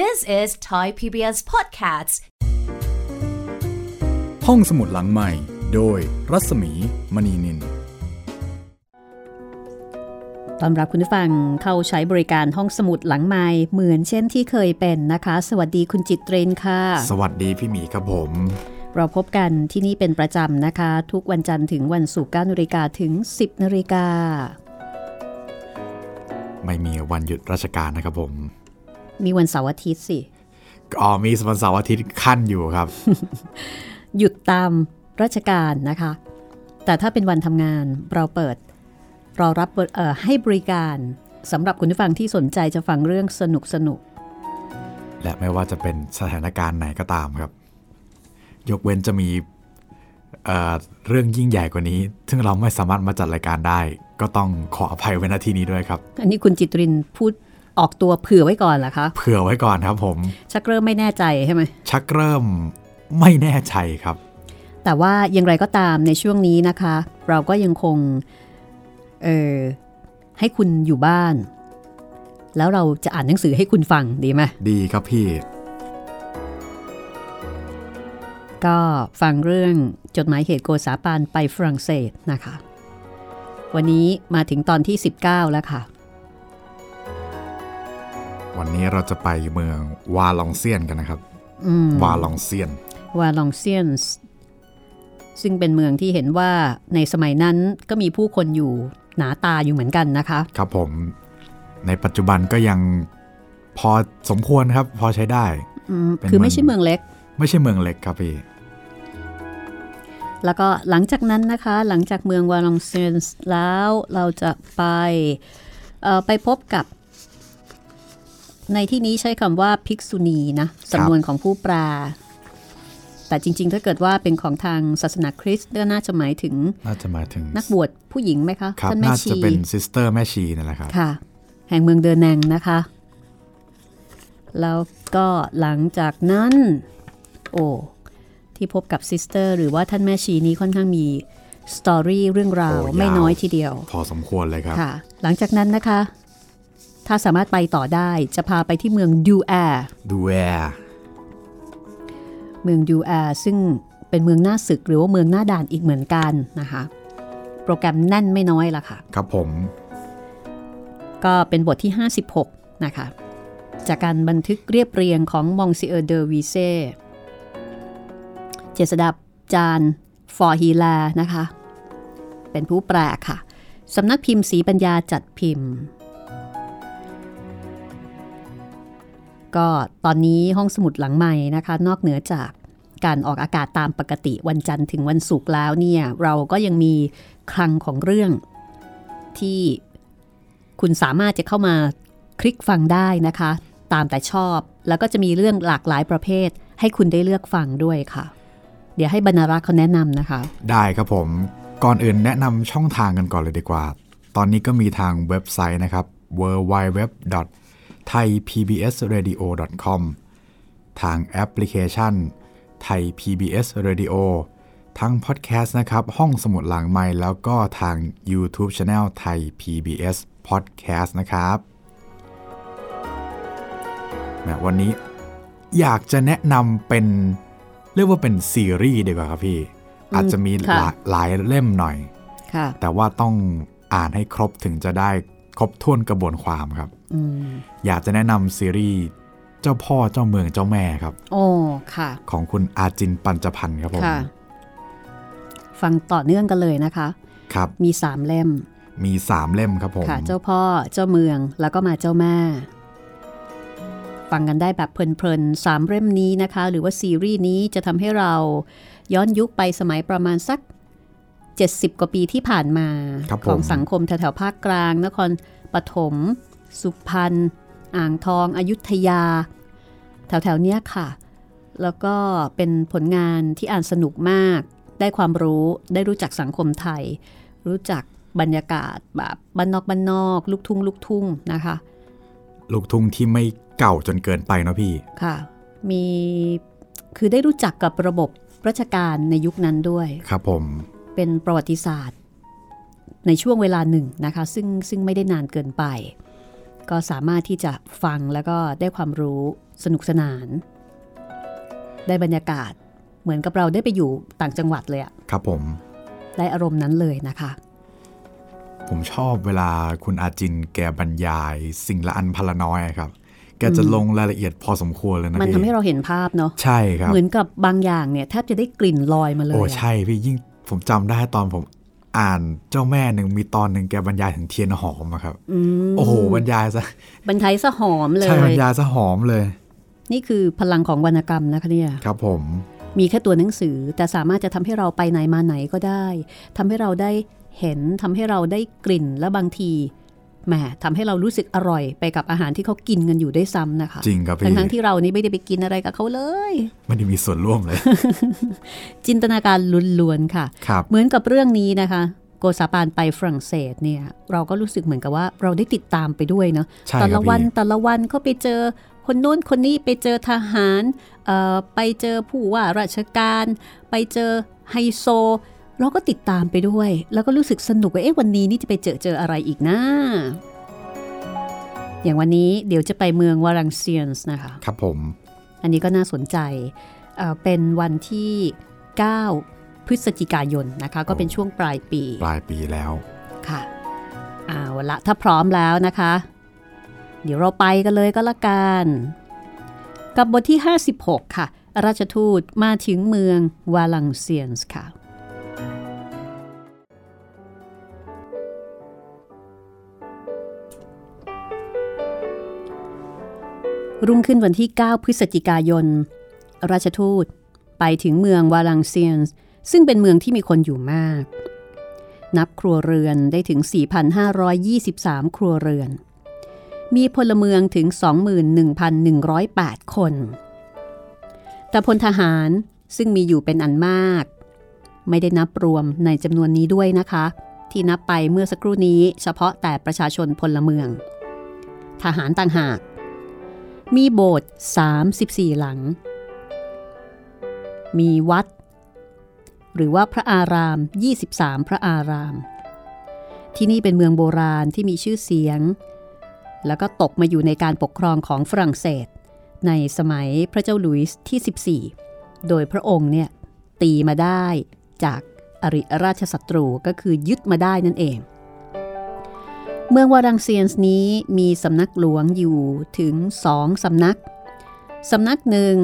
This is Thai PBS Podcasts ห้องสมุดหลังใหม่โดยรัศมีมณีนินต้อนรับคุณผู้ฟังเข้าใช้บริการห้องสมุดหลังไมค์เหมือนเช่นที่เคยเป็นนะคะสวัสดีคุณจิตเรนค่ะสวัสดีพี่หมีครับผมเราพบกันที่นี่เป็นประจำนะคะทุกวันจันทร์ถึงวันศุกร์ 9:00 น.ถึง 10:00 น.ไม่มีวันหยุดราชการนะครับผมมีวันเสาร์อาทิตย์สิอ๋อมีวันเสาร์อาทิตย์ขั้นอยู่ครับ หยุดตามราชการนะคะแต่ถ้าเป็นวันทำงานเราเปิดรอรับให้บริการสำหรับคุณผู้ฟังที่สนใจจะฟังเรื่องสนุกๆและไม่ว่าจะเป็นสถานการณ์ไหนก็ตามครับยกเว้นจะมีเรื่องยิ่งใหญ่กว่านี้ซึ่งเราไม่สามารถมาจัดรายการได้ก็ต้องขออภัยไว้ณที่นี้ด้วยครับอันนี้คุณจิตรินพูดออกตัวเผื่อไว้ก่อนเหรอคะเผื่อไว้ก่อนครับผมชักเริ่มไม่แน่ใจใช่ไหมชักเริ่มไม่แน่ใจครับแต่ว่าอย่างไรก็ตามในช่วงนี้นะคะเราก็ยังคงให้คุณอยู่บ้านแล้วเราจะอ่านหนังสือให้คุณฟังดีไหมดีครับพี่ก็ฟังเรื่องจดหมายเหตุโกษาปานไปฝรั่งเศสนะคะวันนี้มาถึงตอนที่19แล้วค่ะวันนี้เราจะไปเมืองวาลองเซียนกันนะครับวาลองเซียนซึ่งเป็นเมืองที่เห็นว่าในสมัยนั้นก็มีผู้คนอยู่หนาตาอยู่เหมือนกันนะคะครับผมในปัจจุบันก็ยังพอสมควรครับพอใช้ได้คือไม่ใช่เมืองเล็กครับพี่แล้วก็หลังจากนั้นนะคะหลังจากเมืองวาลองเซียนแล้วเราจะไปพบกับในที่นี้ใช้คำว่าภิกษุณีนะสำนวนของผู้แปลแต่จริงๆถ้าเกิดว่าเป็นของทางศาสนาคริสต์น่าจะหมายถึงนักบวชผู้หญิงไหมคะท่านแม่ชีน่าจะเป็นซิสเตอร์แม่ชีนั่นแหละครับค่ะแห่งเมืองเดอแนงนะคะแล้วก็หลังจากนั้นที่พบกับซิสเตอร์หรือว่าท่านแม่ชีนี้ค่อนข้างมีสตอรี่เรื่องราวไม่น้อยทีเดียวพอสมควรเลยครับค่ะหลังจากนั้นนะคะถ้าสามารถไปต่อได้จะพาไปที่เมืองดูแอร์ซึ่งเป็นเมืองหน้าศึกหรือว่าเมืองหน้าด่านอีกเหมือนกันนะคะโปรแกรมแน่นไม่น้อยล่ะค่ะครับผมก็เป็นบทที่56นะคะจากการบันทึกเรียบเรียงของมองซิเออร์เดอวีเซ่เจษฎาจารย์ฟอร์ฮีลานะคะเป็นผู้แปลค่ะสำนักพิมพ์ศรีปัญญาจัดพิมพ์ก็ตอนนี้ห้องสมุดหลังใหม่นะคะนอกเหนือจากการออกอากาศตามปกติวันจันทร์ถึงวันศุกร์แล้วเนี่ยเราก็ยังมีคลังของเรื่องที่คุณสามารถจะเข้ามาคลิกฟังได้นะคะตามแต่ชอบแล้วก็จะมีเรื่องหลากหลายประเภทให้คุณได้เลือกฟังด้วยค่ะเดี๋ยวให้บรรณารักษ์เขาแนะนำนะคะได้ครับผมก่อนอื่นแนะนำช่องทางกันก่อนเลยดีกว่าตอนนี้ก็มีทางเว็บไซต์นะครับ www.thaipbsradio.com ทางแอปพลิเคชัน Thai PBS Radio ทั้งพอดแคสต์นะครับห้องสมุดหลังไมค์แล้วก็ทาง YouTube Channel Thai PBS Podcast นะครับนะวันนี้อยากจะแนะนำเป็นเรียกว่าเป็นซีรีส์ดีกว่าครับพี่อาจจะมีหลายเล่มหน่อยแต่ว่าต้องอ่านให้ครบถึงจะได้ครบถ้วนกระบวนความครับอยากจะแนะนำซีรีส์เจ้าพ่อเจ้าเมืองเจ้าแม่ครับค่ะของคุณอาจินปัญจพันธ์ครับผมฟังต่อเนื่องกันเลยนะคะครับมี3เล่มครับผมค่ะเจ้าพ่อเจ้าเมืองแล้วก็มาเจ้าแม่ฟังกันได้แบบเพลินๆ3เล่มนี้นะคะหรือว่าซีรีส์นี้จะทำให้เราย้อนยุคไปสมัยประมาณสัก70กว่าปีที่ผ่านมาของสังคมแถวๆภาคกลางนครปฐมสุพรรณอ่างทองอยุธยาแถวๆเนี้ยค่ะแล้วก็เป็นผลงานที่อ่านสนุกมากได้ความรู้ได้รู้จักสังคมไทยรู้จักบรรยากาศแบบบ้านนอกลูกทุ่งนะคะลูกทุ่งที่ไม่เก่าจนเกินไปเนาะพี่ค่ะมีคือได้รู้จักกับระบบราชการในยุคนั้นด้วยครับผมเป็นประวัติศาสตร์ในช่วงเวลาหนึ่งนะคะซึ่งไม่ได้นานเกินไป ก็สามารถที่จะฟังแล้วก็ได้ความรู้สนุกสนานได้บรรยากาศเหมือนกับเราได้ไปอยู่ต่างจังหวัดเลยอะครับผมได้อารมณ์นั้นเลยนะคะผมชอบเวลาคุณอาจินแกบรรยายสิ่งละอันพละน้อยครับแกจะลงรายละเอียดพอสมควรเลยนะมันทำให้เราเห็นภาพเนาะใช่ครับเหมือนกับบางอย่างเนี่ยแทบจะได้กลิ่นลอยมาเลยโอ้ใช่พี่ยิ่งผมจำได้ตอนผมอ่านเจ้าแม่หนึ่งมีตอนหนึ่งแกบรรยายถึงเทียนหอมอะครับโอ้โหบรรยายซะหอมเลยใช่บรรยายซะหอมเลยนี่คือพลังของวรรณกรรมนะคะเนี่ยครับผมมีแค่ตัวหนังสือแต่สามารถจะทำให้เราไปไหนมาไหนก็ได้ทำให้เราได้เห็นทำให้เราได้กลิ่นและบางทีแหมทำให้เรารู้สึกอร่อยไปกับอาหารที่เขากินกันอยู่ได้ซ้ำนะคะจริงครับทั้งที่เรานี่ไม่ได้ไปกินอะไรกับเขาเลยไม่ได้มีส่วนร่วมเลย จินตนาการล้วนๆค่ะเหมือนกับเรื่องนี้นะคะโกซาปานไปฝรั่งเศสเนี่ยเราก็รู้สึกเหมือนกับว่าเราได้ติดตามไปด้วยเนาะแต่ละวันเขาไปเจอคนโน้นคนนี้ไปเจอทหารไปเจอผู้ว่าราชการไปเจอไฮโซเราก็ติดตามไปด้วยแล้วก็รู้สึกสนุกว่าเอ๊ะวันนี้นี่จะไปเจออะไรอีกนะอย่างวันนี้เดี๋ยวจะไปเมืองวารังเซียนส์นะคะครับผมอันนี้ก็น่าสนใจเป็นวันที่9พฤศจิกายนนะคะก็เป็นช่วงปลายปีแล้วค่ะเอาละถ้าพร้อมแล้วนะคะเดี๋ยวเราไปกันเลยก็แล้วกันกับบทที่56ค่ะราชทูตมาถึงเมืองวาลังเซียนส์ค่ะรุ่งขึ้นวันที่9พฤศจิกายนราชทูตไปถึงเมืองวาลังเซียนส์ซึ่งเป็นเมืองที่มีคนอยู่มากนับครัวเรือนได้ถึง 4,523 ครัวเรือนมีพลเมืองถึง 21,108 คนแต่พลทหารซึ่งมีอยู่เป็นอันมากไม่ได้นับรวมในจำนวนนี้ด้วยนะคะที่นับไปเมื่อสักครู่นี้เฉพาะแต่ประชาชนพลเมืองทหารต่างหากมีโบสถ์34หลังมีวัดหรือว่าพระอาราม23พระอารามที่นี่เป็นเมืองโบราณที่มีชื่อเสียงแล้วก็ตกมาอยู่ในการปกครองของฝรั่งเศสในสมัยพระเจ้าหลุยส์ที่14โดยพระองค์เนี่ยตีมาได้จากอริราชศัตรูก็คือยึดมาได้นั่นเองเมืองวารังเซียนส์นี้มีสำนักหลวงอยู่ถึง2สำนักสำนักหนึ่ง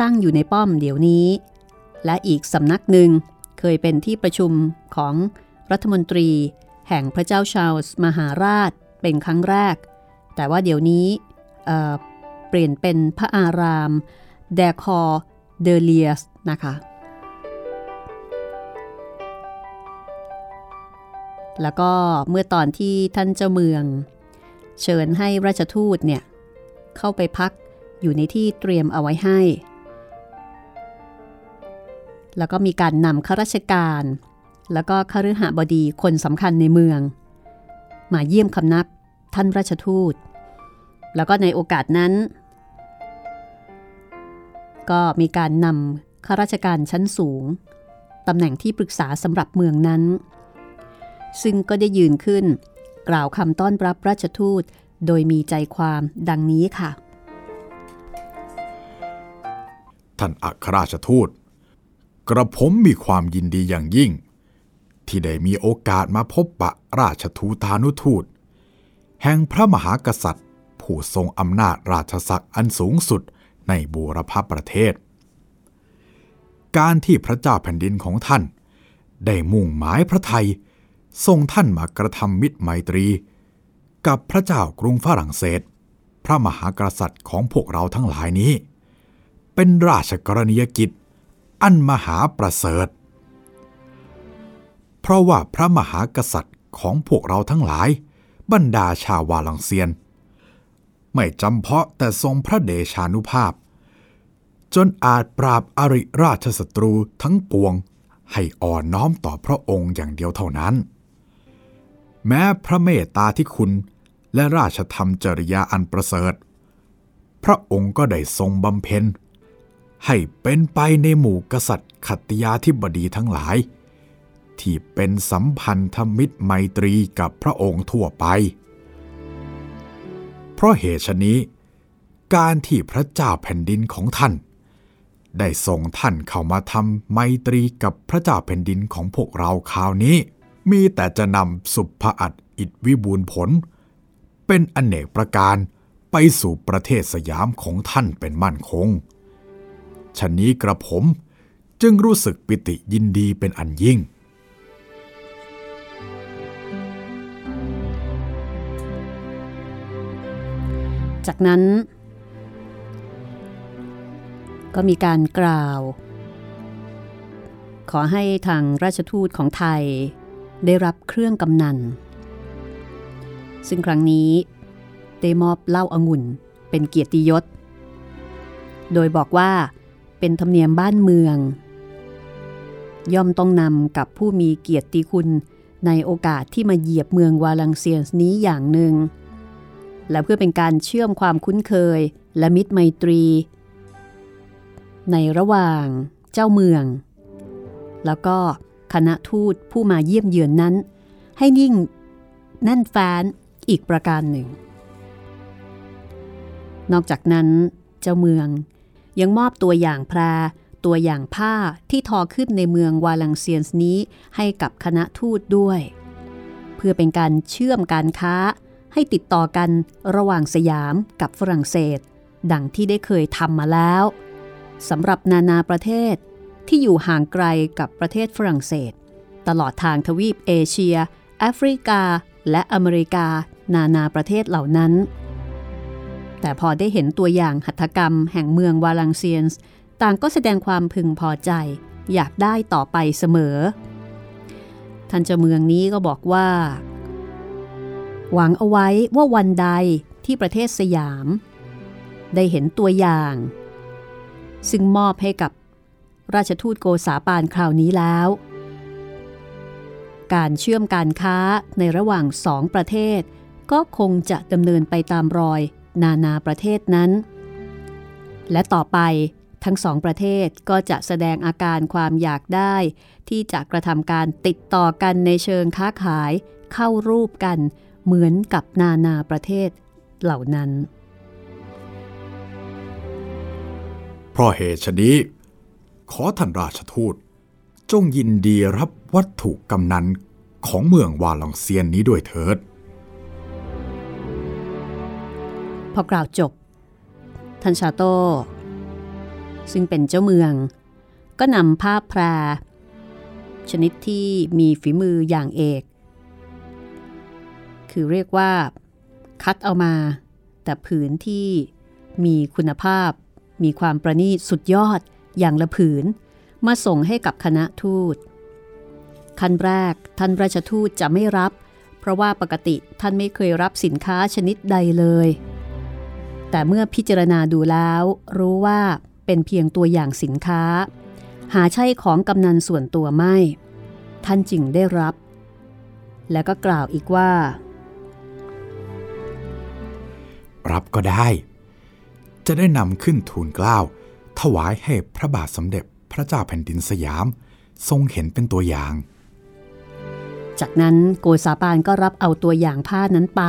ตั้งอยู่ในป้อมเดี๋ยวนี้และอีกสำนักหนึ่งเคยเป็นที่ประชุมของรัฐมนตรีแห่งพระเจ้าชาร์ลส์มหาราชเป็นครั้งแรกแต่ว่าเดี๋ยวนี้เปลี่ยนเป็นพระอารามแดคอเดเลียสนะคะแล้วก็เมื่อตอนที่ท่านเจ้าเมืองเชิญให้ราชทูตเนี่ยเข้าไปพักอยู่ในที่เตรียมเอาไว้ให้แล้วก็มีการนำข้าราชการแล้วก็คฤหบดีคนสำคัญในเมืองมาเยี่ยมคำนับท่านราชทูตแล้วก็ในโอกาสนั้นก็มีการนำข้าราชการชั้นสูงตำแหน่งที่ปรึกษาสำหรับเมืองนั้นซึ่งก็ได้ยืนขึ้นกล่าวคำต้อนรับราชทูตโดยมีใจความดังนี้ค่ะท่านอัครราชทูตกระผมมีความยินดีอย่างยิ่งที่ได้มีโอกาสมาพบปะราชทูตานุทูตแห่งพระมหากษัตริย์ผู้ทรงอำนาจราชศักดิ์อันสูงสุดในบูรพประเทศการที่พระเจ้าแผ่นดินของท่านได้มุ่งหมายพระทัยส่งท่านมากระทำมิตรไมตรีกับพระเจ้ากรุงฝรั่งเศสพระมหากษัตริย์ของพวกเราทั้งหลายนี้เป็นราชกรณียกิจอันมหาประเสริฐเพราะว่าพระมหากษัตริย์ของพวกเราทั้งหลายบรรดาชาววาลังเซียนไม่จำเพาะแต่ทรงพระเดชานุภาพจนอาจปราบอริราชศัตรูทั้งปวงให้อ่อนน้อมต่อพระองค์อย่างเดียวเท่านั้นแม้พระเมตตาที่คุณและราชธรรมจริยาอันประเสริฐพระองค์ก็ได้ทรงบำเพ็ญให้เป็นไปในหมู่กษัตริย์ขัตติยาธิบดีทั้งหลายที่เป็นสัมพันธมิตรไมตรีกับพระองค์ทั่วไป เพราะเหตุฉะนี้การที่พระเจ้าแผ่นดินของท่านได้ส่งท่านเข้ามาทำไมตรีกับพระเจ้าแผ่นดินของพวกเราคราวนี้มีแต่จะนำสุภอัฏฐอิทธิวิบูลผลเป็นอเนกประการไปสู่ประเทศสยามของท่านเป็นมั่นคงฉะนี้กระผมจึงรู้สึกปิติยินดีเป็นอันยิ่งจากนั้นก็มีการกล่าวขอให้ทางราชทูตของไทยได้รับเครื่องกำนัลซึ่งครั้งนี้ได้มอบเหล้าองุ่นเป็นเกียรติยศโดยบอกว่าเป็นธรรมเนียมบ้านเมืองย่อมต้องนำกับผู้มีเกียรติคุณในโอกาสที่มาเหยียบเมืองวาลังเซียนนี้อย่างหนึ่งและเพื่อเป็นการเชื่อมความคุ้นเคยและมิตรไมตรีในระหว่างเจ้าเมืองแล้วก็คณะทูตผู้มาเยี่ยมเยือนนั้นให้นิ่งแน่นแฟ้นอีกประการหนึ่งนอกจากนั้นเจ้าเมืองยังมอบตัวอย่างแพรตัวอย่างผ้าที่ทอขึ้นในเมืองวาลังเซียนนี้ให้กับคณะทูตด้วยเพื่อเป็นการเชื่อมการค้าให้ติดต่อกันระหว่างสยามกับฝรั่งเศสดังที่ได้เคยทำมาแล้วสำหรับนานาประเทศที่อยู่ห่างไกลกับประเทศฝรั่งเศสตลอดทางทวีปเอเชียแอฟริกาและอเมริกานานาประเทศเหล่านั้นแต่พอได้เห็นตัวอย่างหัตถกรรมแห่งเมืองวาลังเซียนต่างก็แสดงความพึงพอใจอยากได้ต่อไปเสมอท่านเจ้าเมืองนี้ก็บอกว่าหวังเอาไว้ว่าวันใดที่ประเทศสยามได้เห็นตัวอย่างซึ่งมอบให้กับราชทูตโกษาปานคราวนี้แล้วการเชื่อมการค้าในระหว่างสองประเทศก็คงจะดำเนินไปตามรอยนานาประเทศนั้นและต่อไปทั้งสองประเทศก็จะแสดงอาการความอยากได้ที่จะกระทำการติดต่อกันในเชิงค้าขายเข้ารูปกันเหมือนกับนานาประเทศเหล่านั้นเพราะเหตุฉะนี้ขอท่านราชทูตจงยินดีรับวัตถุกำนัลของเมืองวาลังเซียนนี้ด้วยเถิดพอกล่าวจบท่านชาโต้ซึ่งเป็นเจ้าเมืองก็นำผ้าแพรชนิดที่มีฝีมืออย่างเอกคือเรียกว่าคัดเอามาแต่ผืนที่มีคุณภาพมีความประณีตสุดยอดอย่างละผืนมาส่งให้กับคณะทูตขั้นแรกท่านราชทูตจะไม่รับเพราะว่าปกติท่านไม่เคยรับสินค้าชนิดใดเลยแต่เมื่อพิจารณาดูแล้วรู้ว่าเป็นเพียงตัวอย่างสินค้าหาใช่ของกำนัลส่วนตัวไม่ท่านจึงได้รับและก็กล่าวอีกว่ารับก็ได้จะได้นำขึ้นทูลเกล้าถวายให้พระบาทสมเด็จพระเจ้าแผ่นดินสยามทรงเห็นเป็นตัวอย่างจากนั้นโกษาปานก็รับเอาตัวอย่างผ้านั้นไป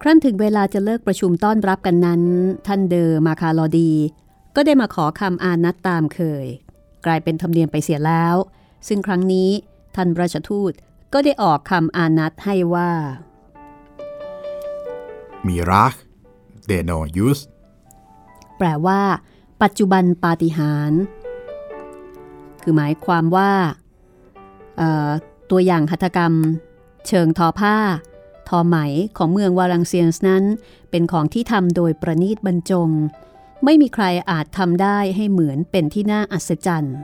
ครั้นถึงเวลาจะเลิกประชุมต้อนรับกันนั้นท่านเดอมาคาลอดีก็ได้มาขอคำอานัตตามเคยกลายเป็นธรรมเนียมไปเสียแล้วซึ่งครั้งนี้ท่านราชทูตก็ได้ออกคำอานัตให้ว่ามิราคเดโนยุสแปลว่าปัจจุบันปาฏิหาริย์คือหมายความว่าตัวอย่างหัตถกรรมเชิงทอผ้าทอไหมของเมืองวาลังเซียนนั้นเป็นของที่ทำโดยประณีตบรรจงไม่มีใครอาจทำได้ให้เหมือนเป็นที่น่าอัศจรรย์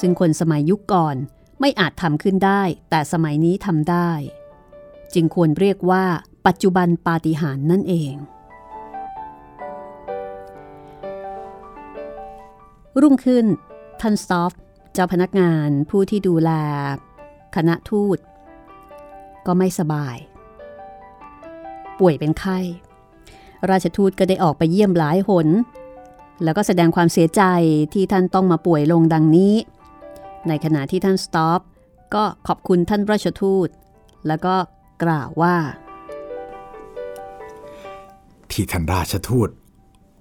ซึ่งคนสมัยยุคก่อนไม่อาจทำขึ้นได้แต่สมัยนี้ทำได้จึงควรเรียกว่าปัจจุบันปาฏิหาริย์นั่นเองรุ่งขึ้นท่านซอฟเจ้าพนักงานผู้ที่ดูแลคณะทูตก็ไม่สบายป่วยเป็นไข้ราชทูตก็ได้ออกไปเยี่ยมหลายหน แล้วก็แสดงความเสียใจที่ท่านต้องมาป่วยลงดังนี้ในขณะที่ท่านสต๊อปก็ขอบคุณท่านราชทูตแล้วก็กล่าวว่าที่ท่านราชทูต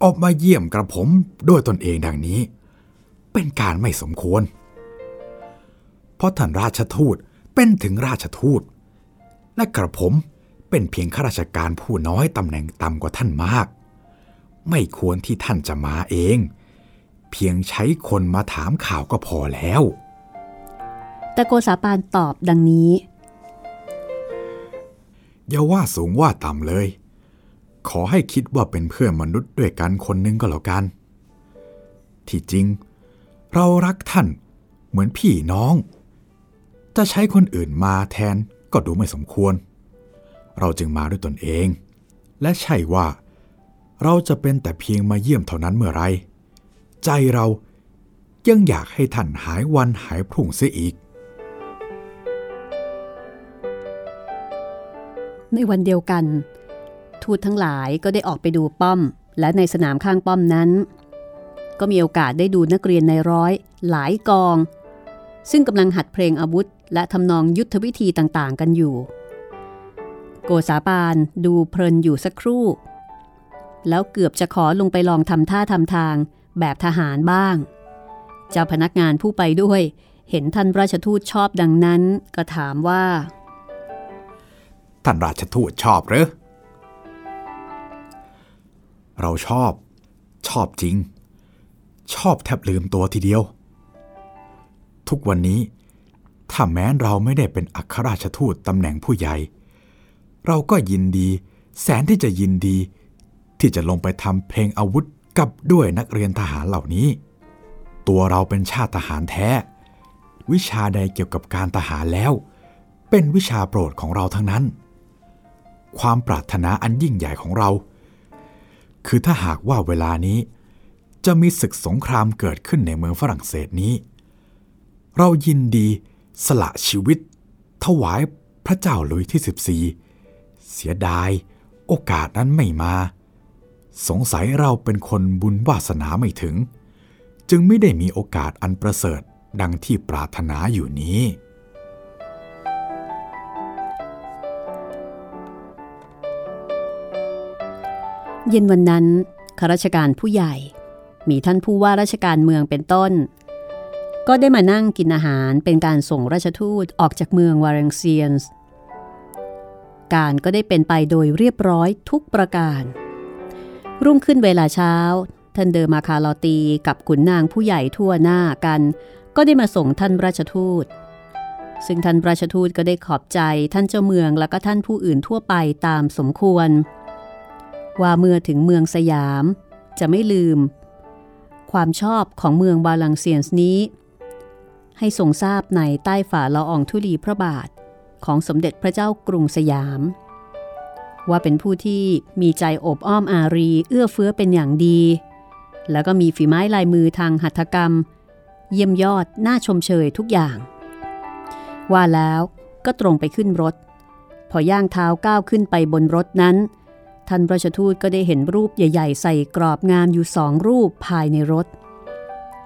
ออกมาเยี่ยมกระผมด้วยตนเองดังนี้เป็นการไม่สมควรเพราะท่านราชทูตเป็นถึงราชทูตและกระผมเป็นเพียงข้าราชการผู้น้อยตำแหน่งต่ำกว่าท่านมากไม่ควรที่ท่านจะมาเองเพียงใช้คนมาถามข่าวก็พอแล้วแต่โกษาปานตอบดังนี้อย่าว่าสูงว่าต่ำเลยขอให้คิดว่าเป็นเพื่อนมนุษย์ด้วยกันคนนึงก็แล้วกันที่จริงเรารักท่านเหมือนพี่น้องจะใช้คนอื่นมาแทนก็ดูไม่สมควรเราจึงมาด้วยตนเองและใช่ว่าเราจะเป็นแต่เพียงมาเยี่ยมเท่านั้นเมื่อไรใจเรายังอยากให้ท่านหายวันหายพรุ่งเสียอีกในวันเดียวกันทูตทั้งหลายก็ได้ออกไปดูป้อมและในสนามข้างป้อมนั้นก็มีโอกาสได้ดูนักเรียนในร้อยหลายกองซึ่งกำลังหัดเพลงอาวุธและทำนองยุทธวิธีต่างๆกันอยู่โกษาปานดูเพลินอยู่สักครู่แล้วเกือบจะขอลงไปลองทำท่าทำทางแบบทหารบ้างเจ้าพนักงานผู้ไปด้วยเห็นท่านราชทูตชอบดังนั้นก็ถามว่าท่านราชทูตชอบหรือเราชอบจริงชอบแทบลืมตัวทีเดียวทุกวันนี้ถ้าแม้เราไม่ได้เป็นอัครราชทูตตำแหน่งผู้ใหญ่เราก็ยินดีแสนที่จะยินดีที่จะลงไปทำเพลงอาวุธกับด้วยนักเรียนทหารเหล่านี้ตัวเราเป็นชาติทหารแท้วิชาใดเกี่ยวกับการทหารแล้วเป็นวิชาโปรดของเราทั้งนั้นความปรารถนาอันยิ่งใหญ่ของเราคือถ้าหากว่าเวลานี้จะมีศึกสงครามเกิดขึ้นในเมืองฝรั่งเศสนี้เรายินดีสละชีวิตถวายพระเจ้าหลุยส์ที่14เสียดายโอกาสนั้นไม่มาสงสัยเราเป็นคนบุญวาสนาไม่ถึงจึงไม่ได้มีโอกาสอันประเสริฐดังที่ปรารถนาอยู่นี้เย็นวันนั้นข้าราชการผู้ใหญ่มีท่านผู้ว่าราชการเมืองเป็นต้นก็ได้มานั่งกินอาหารเป็นการส่งราชทูตออกจากเมืองวาเลนเซียนส์การก็ได้เป็นไปโดยเรียบร้อยทุกประการรุ่งขึ้นเวลาเช้าท่านเดอมาคาลอตีกับขุนนางผู้ใหญ่ทั่วหน้ากันก็ได้มาส่งท่านราชทูตซึ่งท่านราชทูตก็ได้ขอบใจท่านเจ้าเมืองและก็ท่านผู้อื่นทั่วไปตามสมควรว่าเมื่อถึงเมืองสยามจะไม่ลืมความชอบของเมืองวาเลนเซียนนี้ให้ทรงทราบในใต้ฝ่าละอองธุลีพระบาทของสมเด็จพระเจ้ากรุงสยามว่าเป็นผู้ที่มีใจอบอ้อมอารีเอื้อเฟื้อเป็นอย่างดีแล้วก็มีฝีไม้ลายมือทางหัตถกรรมเยี่ยมยอดน่าชมเชยทุกอย่างว่าแล้วก็ตรงไปขึ้นรถพอย่างเท้าก้าวขึ้นไปบนรถนั้นท่านราชทูตก็ได้เห็นรูปใหญ่ๆใส่กรอบงามอยู่สองรูปภายในรถ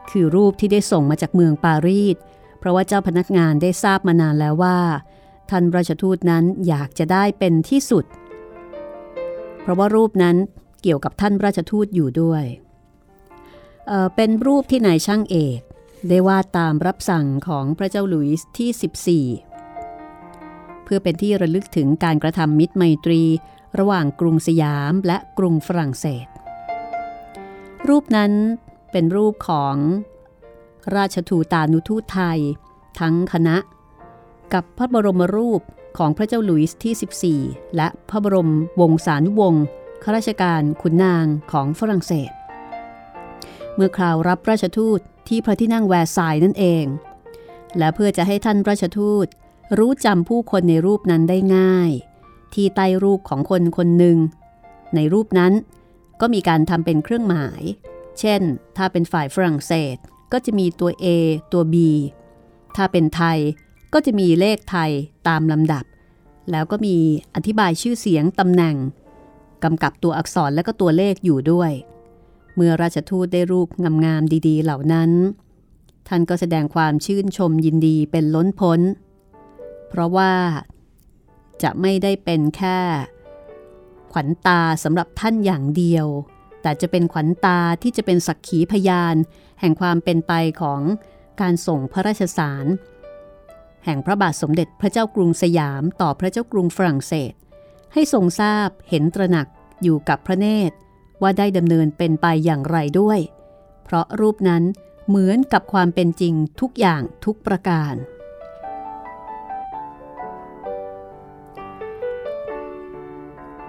คือรูปที่ได้ส่งมาจากเมืองปารีสเพราะว่าเจ้าพนักงานได้ทราบมานานแล้วว่าท่านราชทูตนั้นอยากจะได้เป็นที่สุดเพราะว่ารูปนั้นเกี่ยวกับท่านราชทูตอยู่ด้วยเป็นรูปที่นายช่างเอกได้วาดตามรับสั่งของพระเจ้าหลุยส์ที่14เพื่อเป็นที่ระลึกถึงการกระทำมิตรไมตรีระหว่างกรุงสยามและกรุงฝรั่งเศสรูปนั้นเป็นรูปของราชทูตานุทูตไทยทั้งคณะกับพระบรมรูปของพระเจ้าหลุยส์ที่14และพระบรมวงศานุวงศ์ข้าราชการขุนนางของฝรั่งเศสเมื่อคราวรับราชทูตที่พระที่นั่งแวร์ซายน์นั่นเองและเพื่อจะให้ท่านราชทูตรู้จำผู้คนในรูปนั้นได้ง่ายที่ใต้รูปของคนคนหนึ่งในรูปนั้นก็มีการทำเป็นเครื่องหมายเช่นถ้าเป็นฝ่ายฝรั่งเศสก็จะมีตัว A ตัว B ถ้าเป็นไทยก็จะมีเลขไทยตามลำดับแล้วก็มีอธิบายชื่อเสียงตำแหน่งกำกับตัวอักษรและก็ตัวเลขอยู่ด้วย เมื่อราชทูตได้รูปงามๆดีๆเหล่านั้นท่านก็แสดงความชื่นชมยินดีเป็นล้นพ้นเพราะว่าจะไม่ได้เป็นแค่ขวัญตาสำหรับท่านอย่างเดียวแต่จะเป็นขวัญตาที่จะเป็นสักขีพยานแห่งความเป็นไปของการส่งพระราชสารแห่งพระบาทสมเด็จพระเจ้ากรุงสยามต่อพระเจ้ากรุงฝรั่งเศสให้ทรงทราบเห็นตระหนักอยู่กับพระเนตรว่าได้ดำเนินเป็นไปอย่างไรด้วยเพราะรูปนั้นเหมือนกับความเป็นจริงทุกอย่างทุกประการ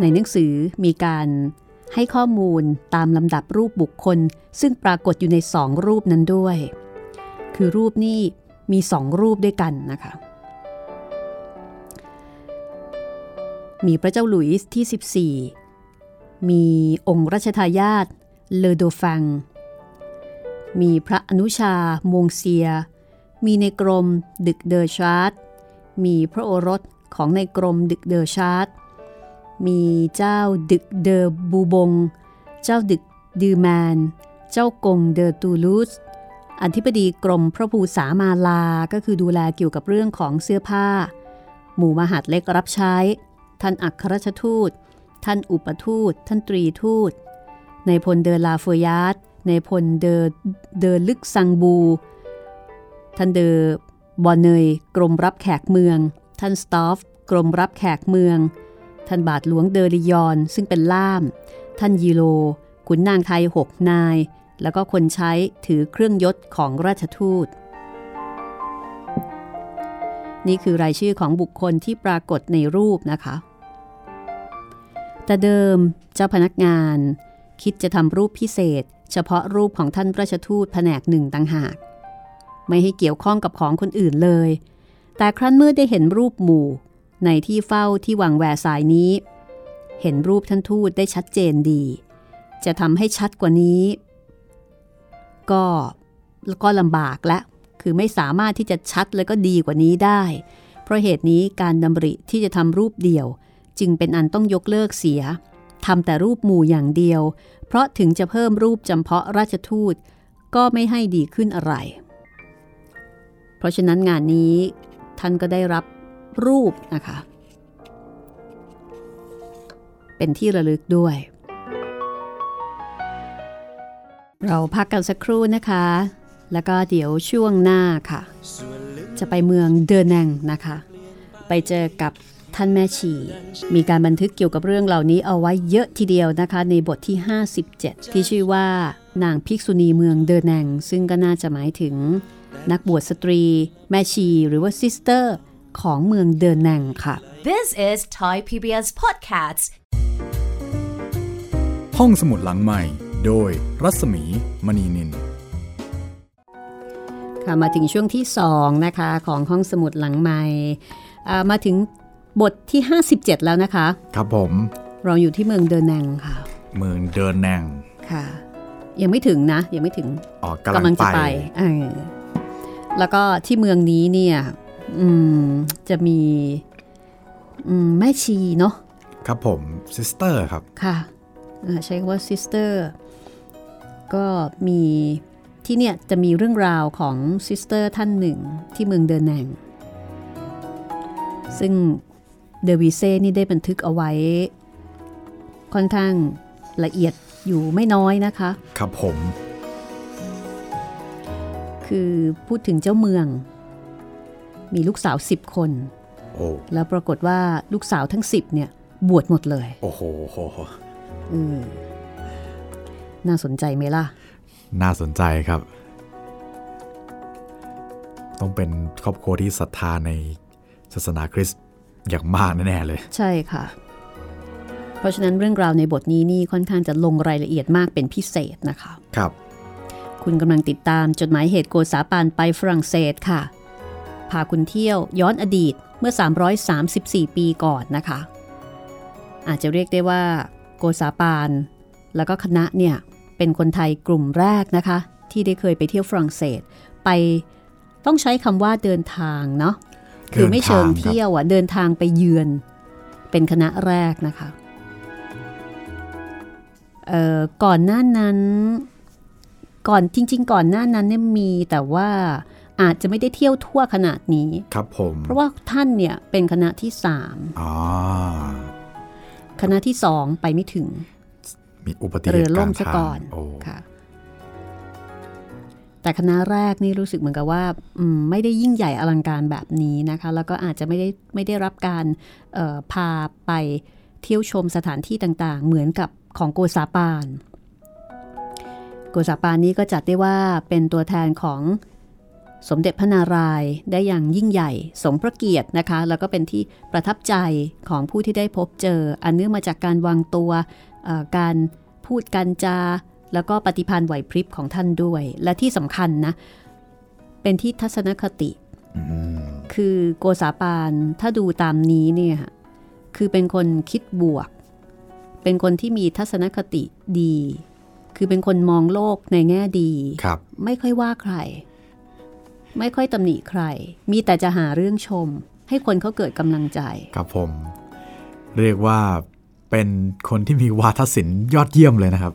ในหนังสือมีการให้ข้อมูลตามลำดับรูปบุคคลซึ่งปรากฏอยู่ในสองรูปนั้นด้วยคือรูปนี้มีสองรูปด้วยกันนะคะมีพระเจ้าหลุยส์ที่14มีองค์รัชทายาทเลอโดฟังมีพระอนุชามงเซียมีในกรมดึกเดอชาร์ตมีพระโอรสของในกรมดึกเดอชาร์ตมีเจ้าดึกเดอบูบงเจ้าดึกดือแมนเจ้ากงเดอตูลูสอธิบดีกรมพระภูษามาลาก็คือดูแลเกี่ยวกับเรื่องของเสื้อผ้าหมู่มหาดเล็กรับใช้ท่านอัครราชทูตท่านอุปทูตท่านตรีทูตนายพลเดอลาเฟยาร์ดนายพลเดอลึกซังบูท่านเดอบอนเนยกรมรับแขกเมืองท่านสตอฟกรมรับแขกเมืองท่านบาทหลวงเดอริยอนซึ่งเป็นล่ามท่านยีโลขุนนางไทย6นายแล้วก็คนใช้ถือเครื่องยศของราชทูตนี่คือรายชื่อของบุคคลที่ปรากฏในรูปนะคะแต่เดิมเจ้าพนักงานคิดจะทำรูปพิเศษเฉพาะรูปของท่านราชทูตแผนกหนึ่งต่างหากไม่ให้เกี่ยวข้องกับของคนอื่นเลยแต่ครั้นเมื่อได้เห็นรูปหมู่ในที่เฝ้าที่วังแวร์สายนี้เห็นรูปท่านทูตได้ชัดเจนดีจะทำให้ชัดกว่านี้ก็ลำบากแล้วคือไม่สามารถที่จะชัดและก็ดีกว่านี้ได้เพราะเหตุนี้การดำริที่จะทำรูปเดี่ยวจึงเป็นอันต้องยกเลิกเสียทำแต่รูปหมู่อย่างเดียวเพราะถึงจะเพิ่มรูปจำเพาะราชทูตก็ไม่ให้ดีขึ้นอะไรเพราะฉะนั้นงานนี้ท่านก็ได้รับรูปนะคะเป็นที่ระลึกด้วยเราพักกันสักครู่นะคะแล้วก็เดี๋ยวช่วงหน้าค่ะจะไปเมืองเดอแนงนะคะไปเจอกับท่านแม่ชีมีการบันทึกเกี่ยวกับเรื่องเหล่านี้เอาไว้เยอะทีเดียวนะคะในบทที่57ที่ชื่อว่านางภิกษุณีเมืองเดอแนงซึ่งก็น่าจะหมายถึงนักบวชสตรีแม่ชีหรือว่าซิสเตอร์ของเมืองเดอแนงค่ะ This is Thai PBS Podcasts ห้องสมุดหลังใหม่โดยรัศมีมณีนินค่ะมาถึงช่วงที่2นะคะของห้องสมุดหลังใหม่มาถึงบทที่57แล้วนะคะครับผมเราอยู่ที่เมืองเดอแนงค่ะเมืองเดอแนงค่ะยังไม่ถึงนะยังไม่ถึงกำลังจะไปแล้วก็ที่เมืองนี้เนี่ยจะมีแม่ชีเนาะครับผมซิสเตอร์ครับค่ะใช้คำว่าซิสเตอร์ก็มีที่เนี่ยจะมีเรื่องราวของซิสเตอร์ท่านหนึ่งที่เมืองเดอแนงซึ่งเดอวิเซ่นี่ได้บันทึกเอาไว้ค่อนข้างละเอียดอยู่ไม่น้อยนะคะครับผมคือพูดถึงเจ้าเมืองมีลูกสาว10คนแล้วปรากฏว่าลูกสาวทั้ง10เนี่ยบวชหมดเลยโอ้โหน่าสนใจไหมล่ะน่าสนใจครับต้องเป็นครอบครัวที่ศรัทธาในศาสนาคริสต์อย่างมากแน่ๆเลยใช่ค่ะเพราะฉะนั้นเรื่องราวในบทนี้นี่ค่อนข้างจะลงรายละเอียดมากเป็นพิเศษนะคะครับคุณกำลังติดตามจดหมายเหตุโกษาปานไปฝรั่งเศสค่ะพาคุณเที่ยวย้อนอดีตเมื่อ334ปีก่อนนะคะอาจจะเรียกได้ว่าโกษาปานแล้วก็คณะเนี่ยเป็นคนไทยกลุ่มแรกนะคะที่ได้เคยไปเที่ยวฝรั่งเศสไปต้องใช้คำว่าเดินทางเนาะคือไม่เชิงเที่ยวอ่ะเดินทางไปเยือนเป็นคณะแรกนะคะ ก่อนหน้านั้นก่อนจริงๆก่อนหน้านั้นเนี่ยมีแต่ว่าอาจจะไม่ได้เที่ยวทั่วขนาดนี้ครับผมเพราะว่าท่านเนี่ยเป็นคณะที่3คณะที่2ไปไม่ถึงมีอุบัติเหตุเรือล่มซะก่อนค่ะแต่คณะแรกนี่รู้สึกเหมือนกับว่าไม่ได้ยิ่งใหญ่อลังการแบบนี้นะคะแล้วก็อาจจะไม่ได้รับการพาไปเที่ยวชมสถานที่ต่างๆเหมือนกับของโกษาปานนี้ก็จัดได้ว่าเป็นตัวแทนของสมเด็จพระนารายณ์ได้อย่างยิ่งใหญ่สมพระเกียรตินะคะแล้วก็เป็นที่ประทับใจของผู้ที่ได้พบเจออันเนื่องมาจากการวางตัวการพูดการจาแล้วก็ปฏิภาณไหวพริบของท่านด้วยและที่สำคัญนะเป็นที่ทัศนคติคือโกษาปานถ้าดูตามนี้เนี่ยคือเป็นคนคิดบวกเป็นคนที่มีทัศนคติดีคือเป็นคนมองโลกในแง่ดีไม่ค่อยว่าใครไม่ค่อยตำหนิใครมีแต่จะหาเรื่องชมให้คนเขาเกิดกำลังใจครับผมเรียกว่าเป็นคนที่มีวาทศิลป์ยอดเยี่ยมเลยนะครับ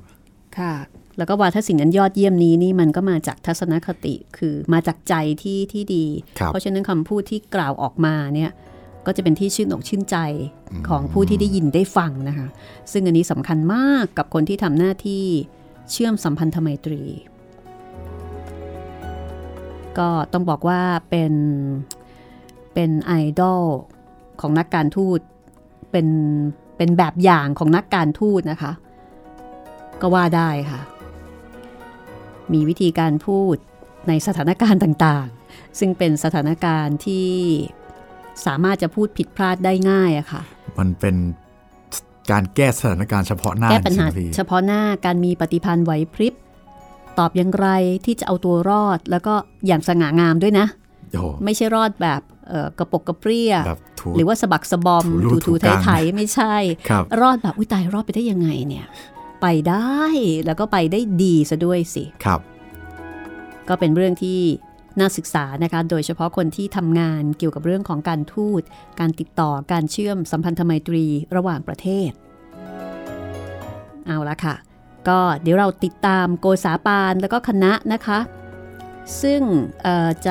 ค่ะแล้วก็วาทศิลป์นั้นยอดเยี่ยมนี้นี่มันก็มาจากทัศนคติคือมาจากใจที่ดีเพราะฉะนั้นคำพูดที่กล่าวออกมาเนี่ยก็จะเป็นที่ชื่นอกชื่นใจของผู้ที่ได้ยินได้ฟังนะคะซึ่งอันนี้สำคัญมากกับคนที่ทำหน้าที่เชื่อมสัมพันธไมตรีก็ต้องบอกว่าเป็นไอดอลของนักการทูตเป็นแบบอย่างของนักการทูตนะคะก็ว่าได้ค่ะมีวิธีการพูดในสถานการณ์ต่างๆซึ่งเป็นสถานการณ์ที่สามารถจะพูดผิดพลาดได้ง่ายอะค่ะมันเป็นการแก้สถานการณ์เฉพาะหน้าแก้ปัญหาเฉพาะหน้าการมีปฏิภาณไหวพริบตอบอย่างไรที่จะเอาตัวรอดแล้วก็อย่างสง่างามด้วยนะไม่ใช่รอดแบบกระปกกระเปรี้ยหรือว่าสะบักสะบอมถูๆไถๆไม่ใช่รอดแบบอุ้ยตายรอดไปได้ยังไงเนี่ยไปได้แล้วก็ไปได้ดีซะด้วยสิครับก็เป็นเรื่องที่น่าศึกษานะคะโดยเฉพาะคนที่ทำงานเกี่ยวกับเรื่องของการทูตการติดต่อการเชื่อมสัมพันธไมตรีระหว่างประเทศเอาละค่ะก็เดี๋ยวเราติดตามโกษาปานแล้วก็คณะนะคะซึ่งจ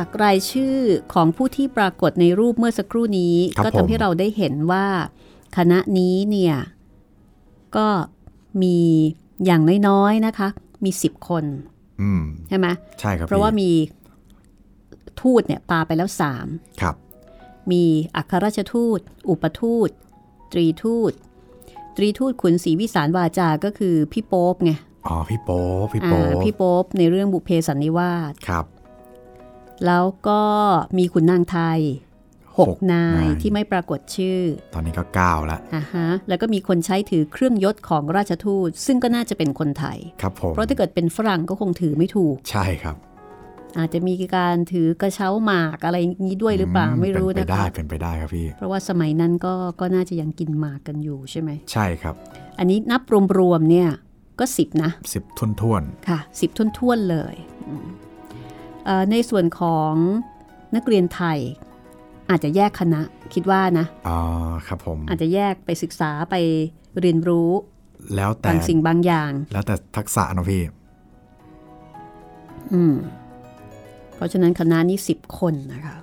ากรายชื่อของผู้ที่ปรากฏในรูปเมื่อสักครู่นี้ก็ทำให้เราได้เห็นว่าคณะนี้เนี่ยก็มีอย่างน้อยๆนะคะมี10คนใช่ไหมใช่ครับเพราะว่ามีทูตเนี่ยปาไปแล้ว3ครับมีอัครราชทูตอุปทูตตรีทูตขุนศรีวิสารวาจาก็คือพี่โป๊ปไงอ๋อพี่โป๊ปในเรื่องบุพเพสันนิวาสครับแล้วก็มีขุนนางไทย6นายที่ไม่ปรากฏชื่อตอนนี้ก็9แล้วแล้วก็มีคนใช้ถือเครื่องยศของราชทูตซึ่งก็น่าจะเป็นคนไทยครับผมเพราะถ้าเกิดเป็นฝรั่งก็คงถือไม่ถูกใช่ครับอาจจะมีการถือกระเช้าหมากอะไรนี้ด้วยหรือเปล่าไม่รู้นะคะเป็นไปได้ครับพี่เพราะว่าสมัยนั้นก็น่าจะยังกินหมากกันอยู่ใช่ไหมใช่ครับอันนี้นับรวมๆเนี่ยก็10นะ10ท้วนๆค่ะ10ท้วนๆเลยในส่วนของนักเรียนไทยอาจจะแยกคณะคิดว่านะอ๋อครับผมอาจจะแยกไปศึกษาไปเรียนรู้แล้วแต่บางสิ่งบางอย่างแล้วแต่ทักษะนะพี่เพราะฉะนั้นคณะนี้10คนนะคะ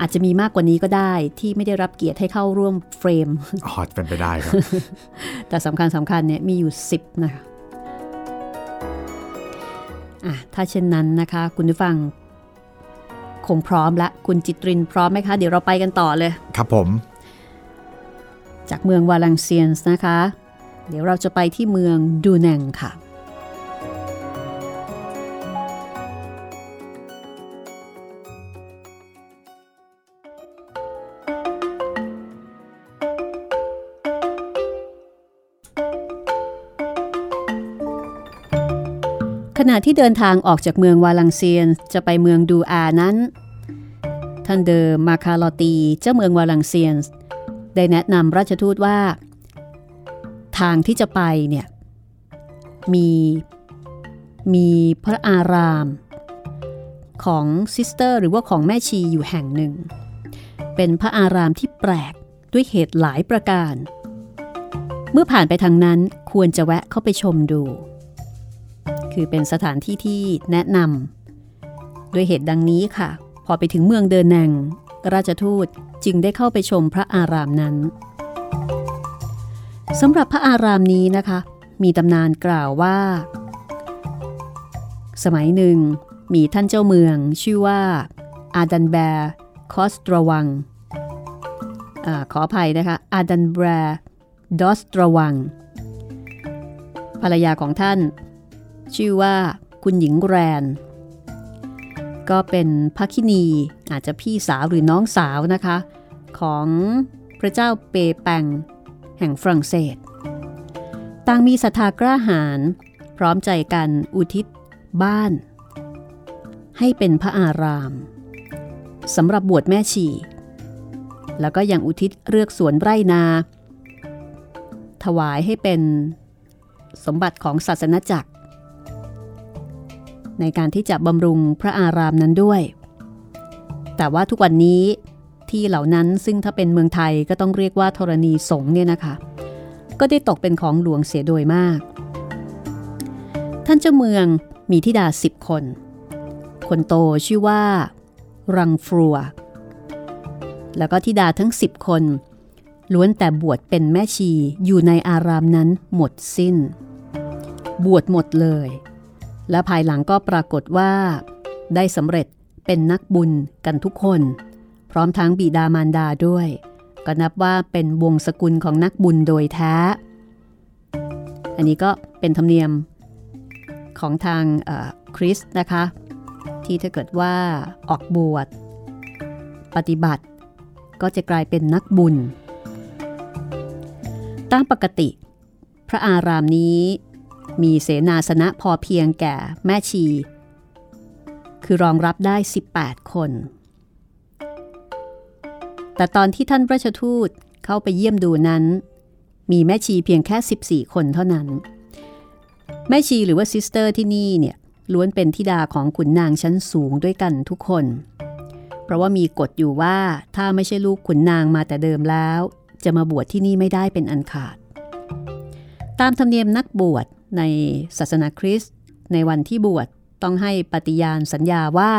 อาจจะมีมากกว่านี้ก็ได้ที่ไม่ได้รับเกียรติให้เข้าร่วมเฟรมอ๋อเป็นไปได้ครับ แต่สำคัญเนี่ยมีอยู่10นะคะถ้าเช่นนั้นนะคะคุณผู้ฟังคงพร้อมละคุณจิตรินพร้อมไหมคะเดี๋ยวเราไปกันต่อเลยครับผมจากเมืองวาลังเซียนส์นะคะเดี๋ยวเราจะไปที่เมืองดูแนงค่ะขณะที่เดินทางออกจากเมืองวาลังเซียนจะไปเมืองดูอานั้นท่านเดอมาคาลอตีเจ้าเมืองวาลังเซียนได้แนะนำราชทูตว่าทางที่จะไปเนี่ยมีพระอารามของซิสเตอร์หรือว่าของแม่ชีอยู่แห่งหนึ่งเป็นพระอารามที่แปลกด้วยเหตุหลายประการ มื่อผ่านไปทางนั้นควรจะแวะเข้าไปชมดูคือเป็นสถานที่ที่แนะนำด้วยเหตุดังนี้ค่ะพอไปถึงเมืองเดอแนงราชทูตจึงได้เข้าไปชมพระอารามนั้นสำหรับพระอารามนี้นะคะมีตำนานกล่าวว่าสมัยหนึ่งมีท่านเจ้าเมืองชื่อว่าอาดันแบร์คอสตรวังขออภัยนะคะอาดันแบร์ดอสตรวังภรรยาของท่านชื่อว่าคุณหญิงแรนก็เป็นภคินีอาจจะพี่สาวหรือน้องสาวนะคะของพระเจ้าเปแปงแห่งฝรั่งเศสต่างมีศรัทธากล้าหาญพร้อมใจกันอุทิศบ้านให้เป็นพระอารามสำหรับบวชแม่ชีแล้วก็ยังอุทิศเลือกสวนไร่นาถวายให้เป็นสมบัติของศาสนจักรในการที่จะบำรุงพระอารามนั้นด้วยแต่ว่าทุกวันนี้ที่เหล่านั้นซึ่งถ้าเป็นเมืองไทยก็ต้องเรียกว่าธรณีสงฆ์เนี่ยนะคะก็ได้ตกเป็นของหลวงเสียโดยมากท่านเจ้าเมืองมีธิดา10คนคนโตชื่อว่ารังฟรัวแล้วก็ธิดาทั้ง10คนล้วนแต่บวชเป็นแม่ชีอยู่ในอารามนั้นหมดสิ้นบวชหมดเลยและภายหลังก็ปรากฏว่าได้สำเร็จเป็นนักบุญกันทุกคนพร้อมทั้งบิดามารดาด้วยก็นับว่าเป็นวงศ์สกุลของนักบุญโดยแท้อันนี้ก็เป็นธรรมเนียมของทางคริสต์นะคะที่ถ้าเกิดว่าออกบวชปฏิบัติก็จะกลายเป็นนักบุญตามปกติพระอารามนี้มีเสนาสนะพอเพียงแก่แม่ชีคือรองรับได้18คนแต่ตอนที่ท่านราชทูตเข้าไปเยี่ยมดูนั้นมีแม่ชีเพียงแค่14คนเท่านั้นแม่ชีหรือว่าซิสเตอร์ที่นี่เนี่ยล้วนเป็นธิดาของขุนนางชั้นสูงด้วยกันทุกคนเพราะว่ามีกฎอยู่ว่าถ้าไม่ใช่ลูกขุนนางมาแต่เดิมแล้วจะมาบวชที่นี่ไม่ได้เป็นอันขาดตามธรรมเนียมนักบวชในศาสนาคริสต์ในวันที่บวชต้องให้ปฏิญาณสัญญาว่า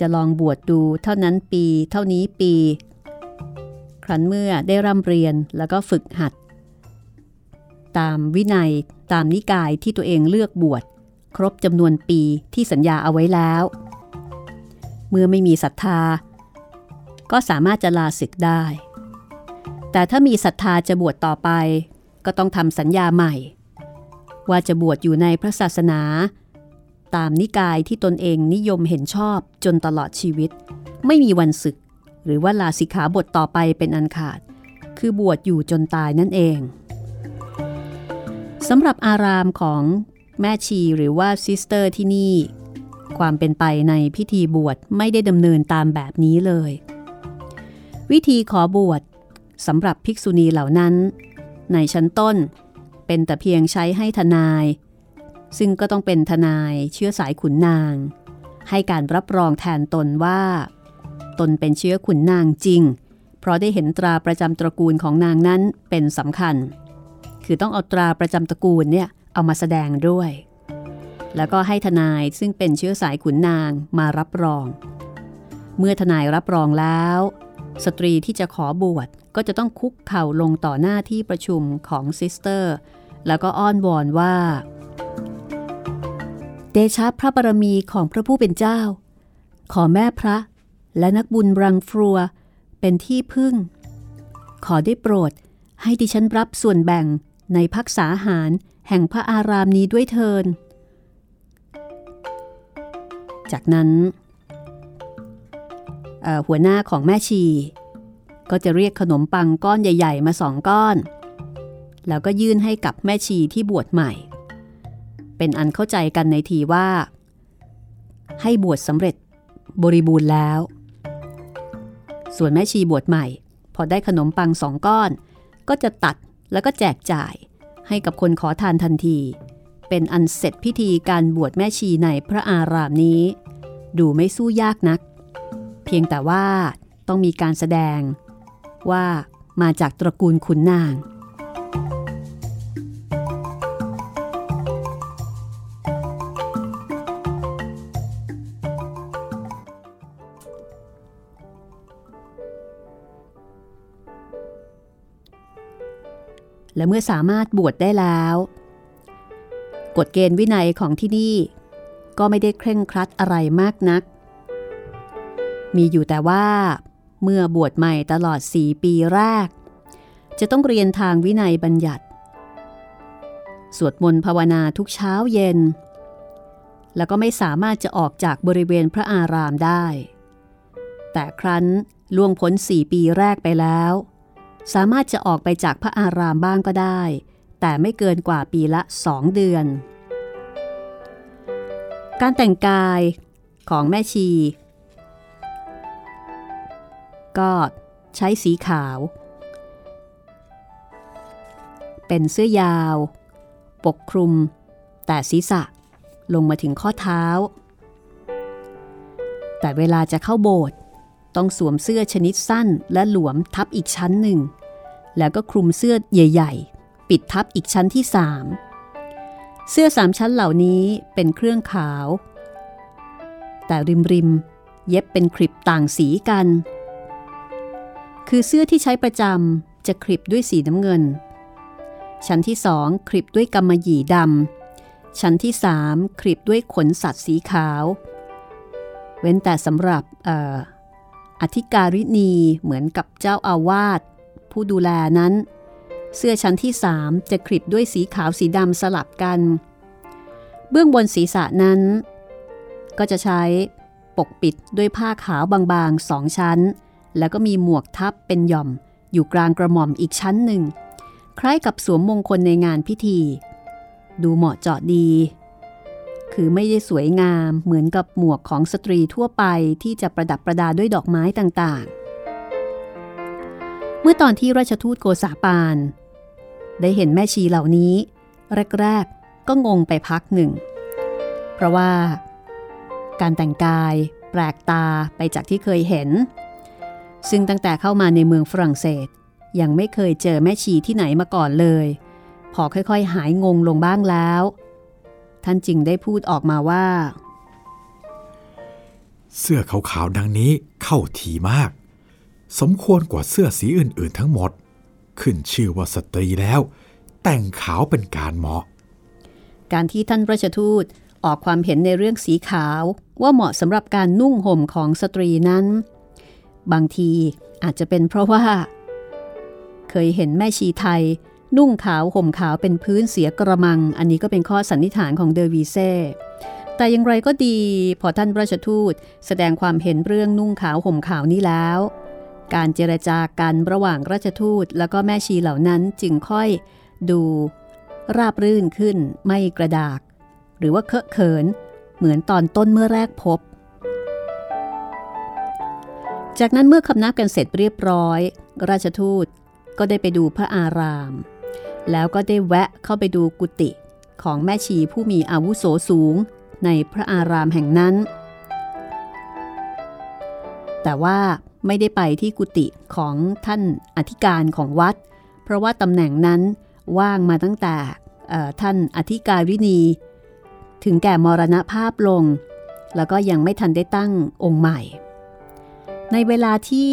จะลองบวชดูเท่านั้นปีเท่านี้ปีครั้นเมื่อได้ร่ำเรียนแล้วก็ฝึกหัดตามวินัยตามนิกายที่ตัวเองเลือกบวชครบจำนวนปีที่สัญญาเอาไว้แล้วเมื่อไม่มีศรัทธาก็สามารถจะลาศึกได้แต่ถ้ามีศรัทธาจะบวชต่อไปก็ต้องทำสัญญาใหม่ว่าจะบวชอยู่ในพระศาสนาตามนิกายที่ตนเองนิยมเห็นชอบจนตลอดชีวิตไม่มีวันสึกหรือว่าลาสิกขาบทต่อไปเป็นอันขาดคือบวชอยู่จนตายนั่นเองสำหรับอารามของแม่ชีหรือว่าซิสเตอร์ที่นี่ความเป็นไปในพิธีบวชไม่ได้ดำเนินตามแบบนี้เลยวิธีขอบวชสำหรับภิกษุณีเหล่านั้นในชั้นต้นเป็นแต่เพียงใช้ให้ทนายซึ่งก็ต้องเป็นทนายเชื้อสายขุนนางให้การรับรองแทนตนว่าตนเป็นเชื้อขุนนางจริงเพราะได้เห็นตราประจำตระกูลของนางนั้นเป็นสำคัญคือต้องเอาตราประจำตระกูลเนี่ยเอามาแสดงด้วยแล้วก็ให้ทนายซึ่งเป็นเชื้อสายขุนนางมารับรองเมื่อทนายรับรองแล้วสตรีที่จะขอบวชก็จะต้องคุกเข่าลงต่อหน้าที่ประชุมของซิสเตอร์แล้วก็อ้อนวอนว่าเดชะพระบารมีของพระผู้เป็นเจ้าขอแม่พระและนักบุญรังฟรัวเป็นที่พึ่งขอได้โปรดให้ดิฉันรับส่วนแบ่งในภักษาหารแห่งพระอารามนี้ด้วยเถิดจากนั้นหัวหน้าของแม่ชีก็จะเรียกขนมปังก้อนใหญ่ๆมา2ก้อนแล้วก็ยื่นให้กับแม่ชีที่บวชใหม่เป็นอันเข้าใจกันในทีว่าให้บวชสำเร็จบริบูรณ์แล้วส่วนแม่ชีบวชใหม่พอได้ขนมปัง2ก้อนก็จะตัดแล้วก็แจกจ่ายให้กับคนขอทานทันทีเป็นอันเสร็จพิธีการบวชแม่ชีในพระอารามนี้ดูไม่สู้ยากนักเพียงแต่ว่าต้องมีการแสดงว่ามาจากตระกูลขุนนาง และเมื่อสามารถบวชได้แล้วกฎเกณฑ์วินัยของที่นี่ก็ไม่ได้เคร่งครัดอะไรมากนักมีอยู่แต่ว่าเมื่อบวชใหม่ตลอด4ปีแรกจะต้องเรียนทางวินัยบัญญัติสวดมนต์ภาวนาทุกเช้าเย็นแล้วก็ไม่สามารถจะออกจากบริเวณพระอารามได้แต่ครั้นล่วงพ้น4ปีแรกไปแล้วสามารถจะออกไปจากพระอารามบ้างก็ได้แต่ไม่เกินกว่าปีละ2เดือนการแต่งกายของแม่ชีก็ใช้สีขาวเป็นเสื้อยาวปกคลุมแต่ศีรษะลงมาถึงข้อเท้าแต่เวลาจะเข้าโบสถ์ต้องสวมเสื้อชนิดสั้นและหลวมทับอีกชั้นหนึ่งแล้วก็คลุมเสื้อใหญ่ๆปิดทับอีกชั้นที่3เสื้อ3ชั้นเหล่านี้เป็นเครื่องขาวแต่ริมๆเย็บเป็นคลิปต่างสีกันคือเสื้อที่ใช้ประจำจะคลิปด้วยสีน้ำเงินชั้นที่2คลิปด้วยกำมะหยี่ดำชั้นที่3คลิปด้วยขนสัตว์สีขาวเว้นแต่สำหรับอธิการิณีเหมือนกับเจ้าอาวาสผู้ดูแลนั้นเสื้อชั้นที่3จะคลิปด้วยสีขาวสีดำสลับกันเบื้องบนศีรษะนั้นก็จะใช้ปกปิดด้วยผ้าขาวบางๆ2ชั้นแล้วก็มีหมวกทับเป็นหย่อมอยู่กลางกระหม่อมอีกชั้นหนึ่งคล้ายกับสวมมงคลในงานพิธีดูเหมาะเจาะดีคือไม่ได้สวยงามเหมือนกับหมวกของสตรีทั่วไปที่จะประดับประดาด้วยดอกไม้ต่างๆเมื่อตอนที่ราชทูตโกษาปานได้เห็นแม่ชีเหล่านี้แรกๆก็งงไปพักหนึ่งเพราะว่าการแต่งกายแปลกตาไปจากที่เคยเห็นซึ่งตั้งแต่เข้ามาในเมืองฝรั่งเศสยังไม่เคยเจอแม่ชีที่ไหนมาก่อนเลยพอค่อยๆหายงงลงบ้างแล้วท่านจึงได้พูดออกมาว่าเสื้อขาวๆดังนี้เข้าทีมากสมควรกว่าเสื้อสีอื่นๆทั้งหมดขึ้นชื่อว่าสตรีแล้วแต่งขาวเป็นการเหมาะการที่ท่านราชทูตออกความเห็นในเรื่องสีขาวว่าเหมาะสำหรับการนุ่งห่มของสตรีนั้นบางทีอาจจะเป็นเพราะว่าเคยเห็นแม่ชีไทยนุ่งขาวห่มขาวเป็นพื้นเสียกระมังอันนี้ก็เป็นข้อสันนิษฐานของเดอวีเซ่แต่อย่างไรก็ดีพอท่านราชทูตแสดงความเห็นเรื่องนุ่งขาวห่มขาวนี้แล้วการเจรจากันระหว่างราชทูตแล้วก็แม่ชีเหล่านั้นจึงค่อยดูราบรื่นขึ้นไม่กระดากหรือว่าเคอะเขินเหมือนตอนต้นเมื่อแรกพบจากนั้นเมื่อคำนับกันเสร็จเรียบร้อยราชทูตก็ได้ไปดูพระอารามแล้วก็ได้แวะเข้าไปดูกุฏิของแม่ชีผู้มีอาวุโสสูงในพระอารามแห่งนั้นแต่ว่าไม่ได้ไปที่กุฏิของท่านอธิการของวัดเพราะว่าตำแหน่งนั้นว่างมาตั้งแต่ท่านอธิการิณีถึงแก่มรณภาพลงแล้วก็ยังไม่ทันได้ตั้งองค์ใหม่ในเวลาที่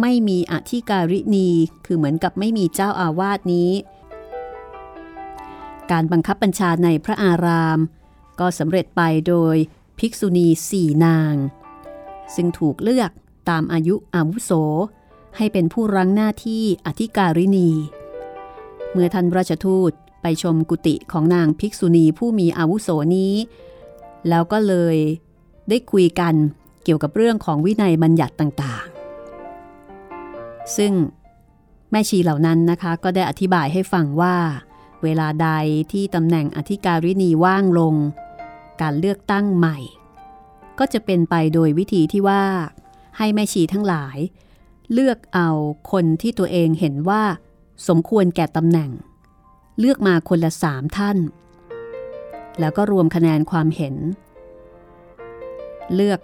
ไม่มีอธิการิณีคือเหมือนกับไม่มีเจ้าอาวาสนี้การบังคับบัญชาในพระอารามก็สำเร็จไปโดยภิกษุณี4นางซึ่งถูกเลือกตามอายุอาวุโสให้เป็นผู้รั้งหน้าที่อธิการิณีเมื่อท่านราชทูตไปชมกุฏิของนางภิกษุณีผู้มีอาวุโสนี้แล้วก็เลยได้คุยกันเกี่ยวกับเรื่องของวินัยบัญญัติต่างๆซึ่งแม่ชีเหล่านั้นนะคะก็ได้อธิบายให้ฟังว่าเวลาใดที่ตำแหน่งอธิการิณีว่างลงการเลือกตั้งใหม่ก็จะเป็นไปโดยวิธีที่ว่าให้แม่ชีทั้งหลายเลือกเอาคนที่ตัวเองเห็นว่าสมควรแก่ตำแหน่งเลือกมาคนละ3ท่านแล้วก็รวมคะแนนความเห็นเลือก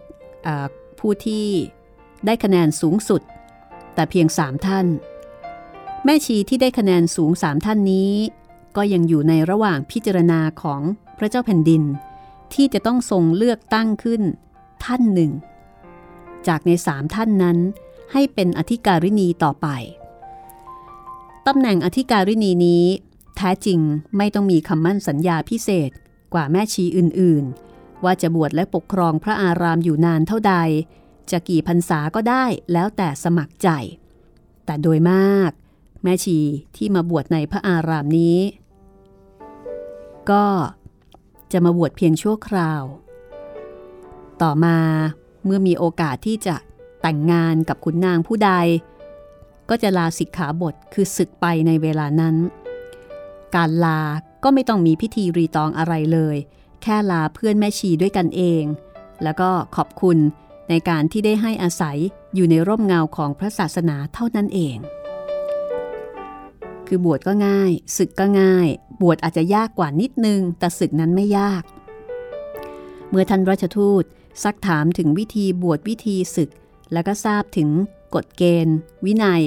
ผู้ที่ได้คะแนนสูงสุดแต่เพียง3ท่านแม่ชีที่ได้คะแนนสูง3ท่านนี้ก็ยังอยู่ในระหว่างพิจารณาของพระเจ้าแผ่นดินที่จะต้องทรงเลือกตั้งขึ้นท่านหนึ่งจากใน3ท่านนั้นให้เป็นอธิการิณีต่อไป ตำแหน่งอธิการินีนี้แท้จริงไม่ต้องมีคำมั่นสัญญาพิเศษกว่าแม่ชีอื่นๆว่าจะบวชและปกครองพระอารามอยู่นานเท่าใดจะกี่พรรษาก็ได้แล้วแต่สมัครใจแต่โดยมากแม่ชีที่มาบวชในพระอารามนี้ก็จะมาบวชเพียงชั่วคราวต่อมาเมื่อมีโอกาสที่จะแต่งงานกับขุนนางผู้ใดก็จะลาสิกขาบทคือสึกไปในเวลานั้นการลาก็ไม่ต้องมีพิธีรีตองอะไรเลยแค่ลาเพื่อนแม่ชีด้วยกันเองแล้วก็ขอบคุณในการที่ได้ให้อาศัยอยู่ในร่มเงาของพระศาสนาเท่านั้นเองคือบวชก็ง่ายศึกก็ง่ายบวชอาจจะยากกว่านิดนึงแต่ศึกนั้นไม่ยากเมื่อท่านราชทูตซักถามถึงวิธีบวชวิธีศึกแล้วก็ทราบถึงกฎเกณฑ์วินัย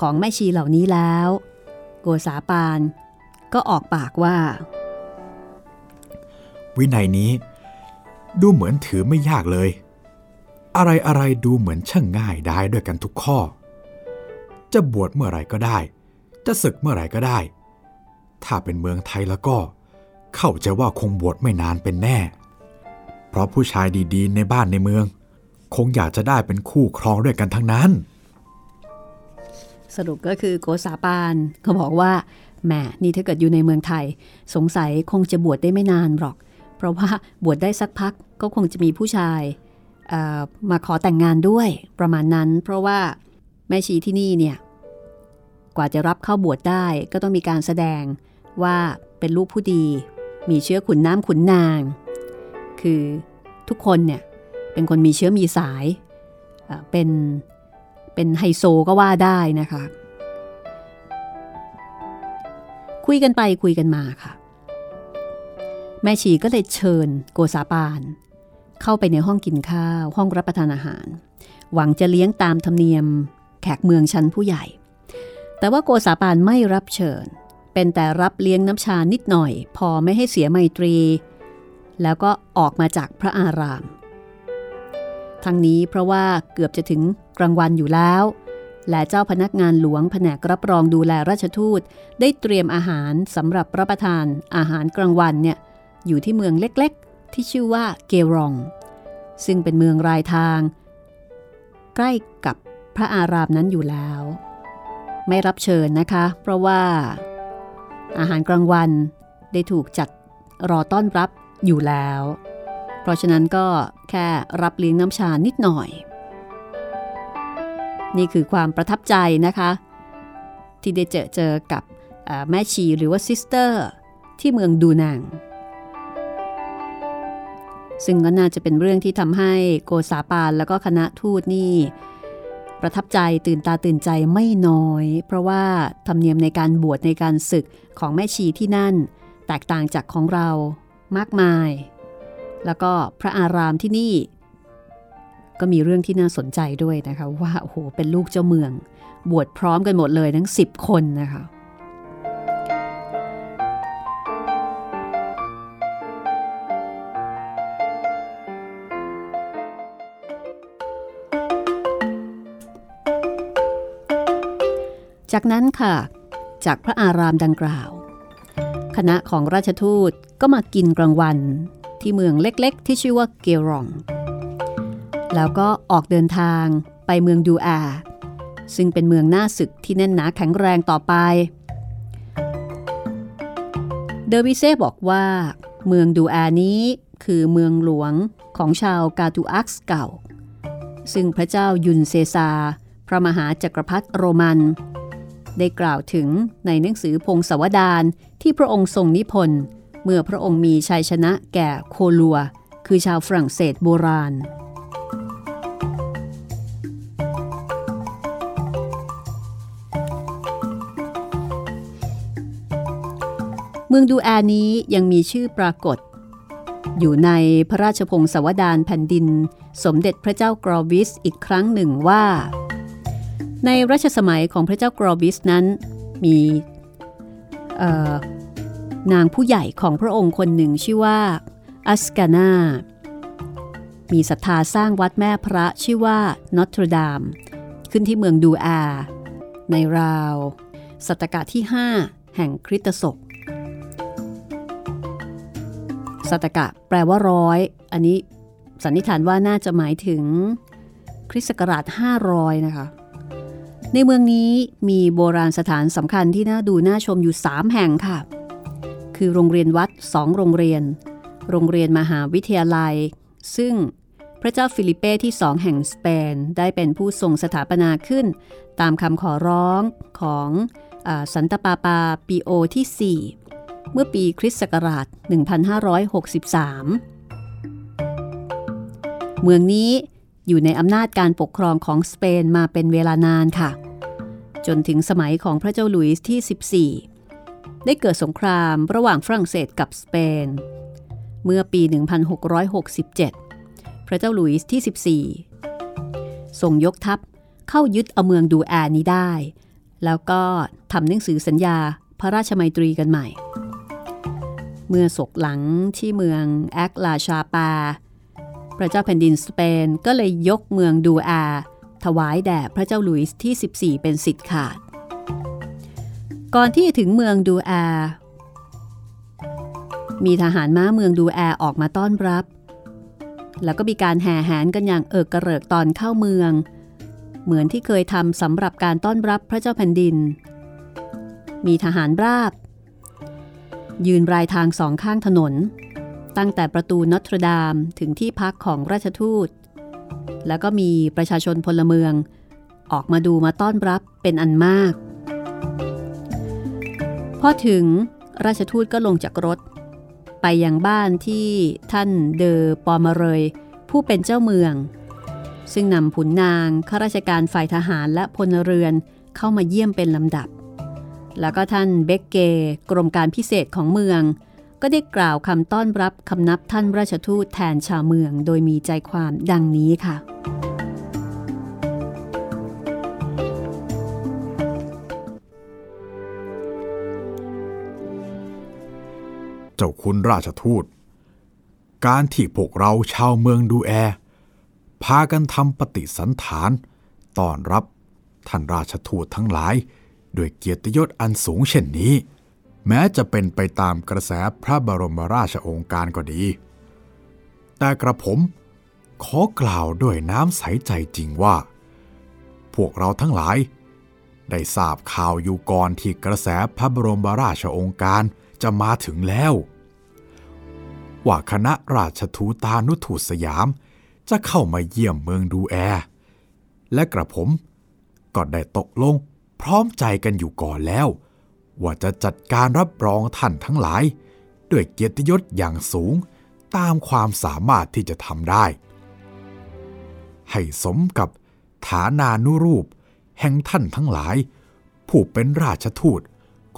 ของแม่ชีเหล่านี้แล้วโกษาปานก็ออกปากว่าวินัยนี้ดูเหมือนถือไม่ยากเลยอะไรอะไรดูเหมือนช่างง่ายได้ด้วยกันทุกข้อจะบวชเมื่อไหร่ก็ได้จะศึกเมื่อไหร่ก็ได้ถ้าเป็นเมืองไทยแล้วก็เข้าใจว่าคงบวชไม่นานเป็นแน่เพราะผู้ชายดีๆในบ้านในเมืองคงอยากจะได้เป็นคู่ครองด้วยกันทั้งนั้นสรุปก็คือโกษาปานเขาบอกว่าแหมนี่ถ้าเกิดอยู่ในเมืองไทยสงสัยคงจะบวชได้ไม่นานหรอกเพราะว่าบวชได้สักพักก็คงจะมีผู้ชายมาขอแต่งงานด้วยประมาณนั้นเพราะว่าแม่ชีที่นี่เนี่ยกว่าจะรับเข้าบวชได้ก็ต้องมีการแสดงว่าเป็นลูกผู้ดีมีเชื้อขุนน้ำขุนนางคือทุกคนเนี่ยเป็นคนมีเชื้อมีสายเป็นไฮโซก็ว่าได้นะคะคุยกันไปคุยกันมาค่ะแม่ชีก็เลยเชิญโกษาปานเข้าไปในห้องกินข้าวห้องรับประทานอาหารหวังจะเลี้ยงตามธรรมเนียมแขกเมืองชั้นผู้ใหญ่แต่ว่าโกษาปานไม่รับเชิญเป็นแต่รับเลี้ยงน้ำชานิดหน่อยพอไม่ให้เสียไมตรีแล้วก็ออกมาจากพระอารามทั้งนี้เพราะว่าเกือบจะถึงกลางวันอยู่แล้วและเจ้าพนักงานหลวงแผนกรับรองดูแลราชทูตได้เตรียมอาหารสำหรับรับประทานอาหารกลางวันเนี่ยอยู่ที่เมืองเล็กๆที่ชื่อว่าเกรองซึ่งเป็นเมืองรายทางใกล้กับพระอารามนั้นอยู่แล้วไม่รับเชิญนะคะเพราะว่าอาหารกลางวันได้ถูกจัดรอต้อนรับอยู่แล้วเพราะฉะนั้นก็แค่รับเลี้ยงน้ำชานิดหน่อยนี่คือความประทับใจนะคะที่ได้เจอกับแม่ชีหรือว่าซิสเตอร์ที่เมืองดูนังซึ่งก็น่าจะเป็นเรื่องที่ทำให้โกษาปานแล้วก็คณะทูตนี่ประทับใจตื่นตาตื่นใจไม่น้อยเพราะว่าธรรมเนียมในการบวชในการศึกของแม่ชีที่นั่นแตกต่างจากของเรามากมายแล้วก็พระอารามที่นี่ก็มีเรื่องที่น่าสนใจด้วยนะคะว่าโอ้โหเป็นลูกเจ้าเมืองบวชพร้อมกันหมดเลยทั้ง10คนนะคะจากนั้นค่ะจากพระอารามดังกล่าวคณะของราชทูตก็มากินกลางวันที่เมืองเล็กๆที่ชื่อว่าเกรองแล้วก็ออกเดินทางไปเมืองดูอาซึ่งเป็นเมืองหน้าศึกที่แน่นหนาแข็งแรงต่อไปเดอวิเซ่บอกว่าเมืองดูอานี้คือเมืองหลวงของชาวกาตูอักส์เก่าซึ่งพระเจ้ายุนเซซาพระมหาจักรพรรดิโรมันได้กล่าวถึงในหนังสือพงศาวดารที่พระองค์ทรงนิพนธ์เมื่อพระองค์มีชัยชนะแก่โคลัวคือชาวฝรั่งเศสโบราณเมืองดูอานี้ยังมีชื่อปรากฏอยู่ในพระราชพงศาวดารแผ่นดินสมเด็จพระเจ้ากรอวิสอีกครั้งหนึ่งว่าในรัชสมัยของพระเจ้ากรอวิสนั้นมีนางผู้ใหญ่ของพระองค์คนหนึ่งชื่อว่าอัสกานามีศรัทธาสร้างวัดแม่พระชื่อว่านอตรดามขึ้นที่เมืองดูอาในราว ศตกาลที่5แห่งคริสตศกศตกะแปลว่าร้อยอันนี้สันนิษฐานว่าน่าจะหมายถึงคริสต์ศักราช500นะคะในเมืองนี้มีโบราณสถานสำคัญที่น่าดูน่าชมอยู่3แห่งค่ะคือโรงเรียนวัด2โรงเรียนมหาวิทยาลัยซึ่งพระเจ้าฟิลิปเป้ที่2แห่งสเปนได้เป็นผู้ทรงสถาปนาขึ้นตามคำขอร้องของสันตะปาปาปีโอที่4เมื่อปีคริสต์ศักราช1563เมืองนี้อยู่ในอำนาจการปกครองของสเปนมาเป็นเวลานานค่ะจนถึงสมัยของพระเจ้าหลุยส์ที่14ได้เกิดสงครามระหว่างฝรั่งเศสกับสเปนเมื่อปี1667พระเจ้าหลุยส์ที่14ทรงยกทัพเข้ายึดเอาเมืองดูแอร์นี้ได้แล้วก็ทำหนังสือสัญญาพระราชไมตรีกันใหม่เมื่อศกหลังที่เมืองแอคลาชาปาพระเจ้าแผ่นดินสเปนก็เลยยกเมืองดูอาถวายแด่พระเจ้าหลุยส์ที่14เป็นสิทธิ์ขาดก่อนที่ถึงเมืองดูอามีทหารม้าเมืองดูอาออกมาต้อนรับแล้วก็มีการแห่แหนกันอย่างเอิกกระเริกตอนเข้าเมืองเหมือนที่เคยทำสำหรับการต้อนรับพระเจ้าแผ่นดินมีทหารราบยืนรายทางสองข้างถนนตั้งแต่ประตูนอตรดามถึงที่พักของราชทูตแล้วก็มีประชาชนพลเมืองออกมาดูมาต้อนรับเป็นอันมากพอถึงราชทูตก็ลงจากรถไปยังบ้านที่ท่านเดอปอมเรยผู้เป็นเจ้าเมืองซึ่งนำขุนนางข้าราชการฝ่ายทหารและพลเรือนเข้ามาเยี่ยมเป็นลำดับแล้วก็ท่านเบกเกกรมการพิเศษของเมืองก็ได้กล่าวคำต้อนรับคำนับท่านราชทูตแทนชาวเมืองโดยมีใจความดังนี้ค่ะเจ้าคุณราชทูตการที่พวกเราชาวเมืองดูแอพากันทำปฏิสันถานต้อนรับท่านราชทูตทั้งหลายด้วยเกียรติยศอันสูงเช่นนี้แม้จะเป็นไปตามกระแสพระบรมราชโองการก็ดีแต่กระผมขอกล่าวด้วยน้ำใสใจจริงว่าพวกเราทั้งหลายได้ทราบข่าวอยู่ก่อนที่กระแสพระบรมราชโองการจะมาถึงแล้วว่าคณะราชทูตานุทูตสยามจะเข้ามาเยี่ยมเมืองดูแอและกระผมก็ได้ตกลงพร้อมใจกันอยู่ก่อนแล้วว่าจะจัดการรับรองท่านทั้งหลายด้วยเกียรติยศอย่างสูงตามความสามารถที่จะทำได้ให้สมกับฐานานุรูปแห่งท่านทั้งหลายผู้เป็นราชทูต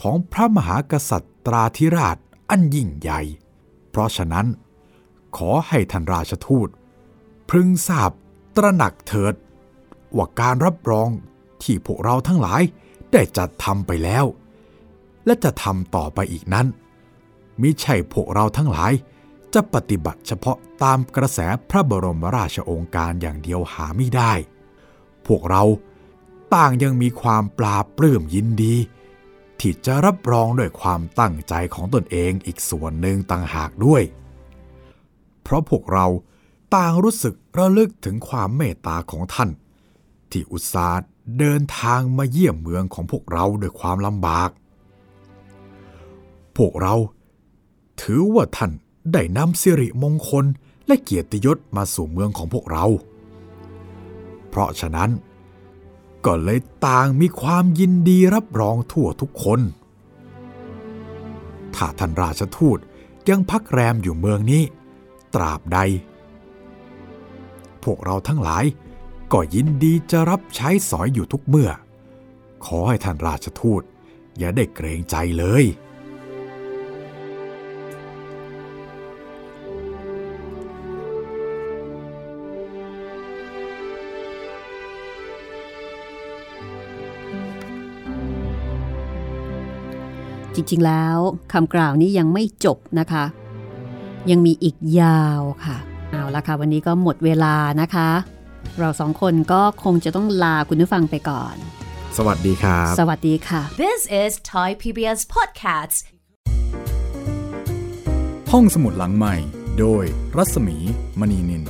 ของพระมหากษัตราธิราชอันยิ่งใหญ่เพราะฉะนั้นขอให้ท่านราชทูตพึงทราบตระหนักเถิดว่าการรับรองที่พวกเราทั้งหลายได้จัดทำไปแล้วและจะทำต่อไปอีกนั้นมิใช่พวกเราทั้งหลายจะปฏิบัติเฉพาะตามกระแสพระบรมราชโองการอย่างเดียวหาไม่ได้พวกเราต่างยังมีความปลาปลื้มยินดีที่จะรับรองด้วยความตั้งใจของตนเองอีกส่วนหนึ่งต่างหากด้วยเพราะพวกเราต่างรู้สึกระลึกถึงความเมตตาของท่านที่อุตส่าห์เดินทางมาเยี่ยมเมืองของพวกเราด้วยความลำบากพวกเราถือว่าท่านได้นำสิริมงคลและเกียรติยศมาสู่เมืองของพวกเราเพราะฉะนั้นก็เลยต่างมีความยินดีรับรองทั่วทุกคนถ้าท่านราชทูตยังพักแรมอยู่เมืองนี้ตราบใดพวกเราทั้งหลายก็ยินดีจะรับใช้สอยอยู่ทุกเมื่อขอให้ท่านราชทูตอย่าได้เกรงใจเลยจริงๆแล้วคำกล่าวนี้ยังไม่จบนะคะยังมีอีกยาวค่ะเอาละค่ะวันนี้ก็หมดเวลานะคะเราสองคนก็คงจะต้องลาคุณผู้ฟังไปก่อน สวัสดีครับสวัสดีค่ะ This is Thai PBS Podcast ห้องสมุดหลังใหม่โดยรัศมีมณีนิน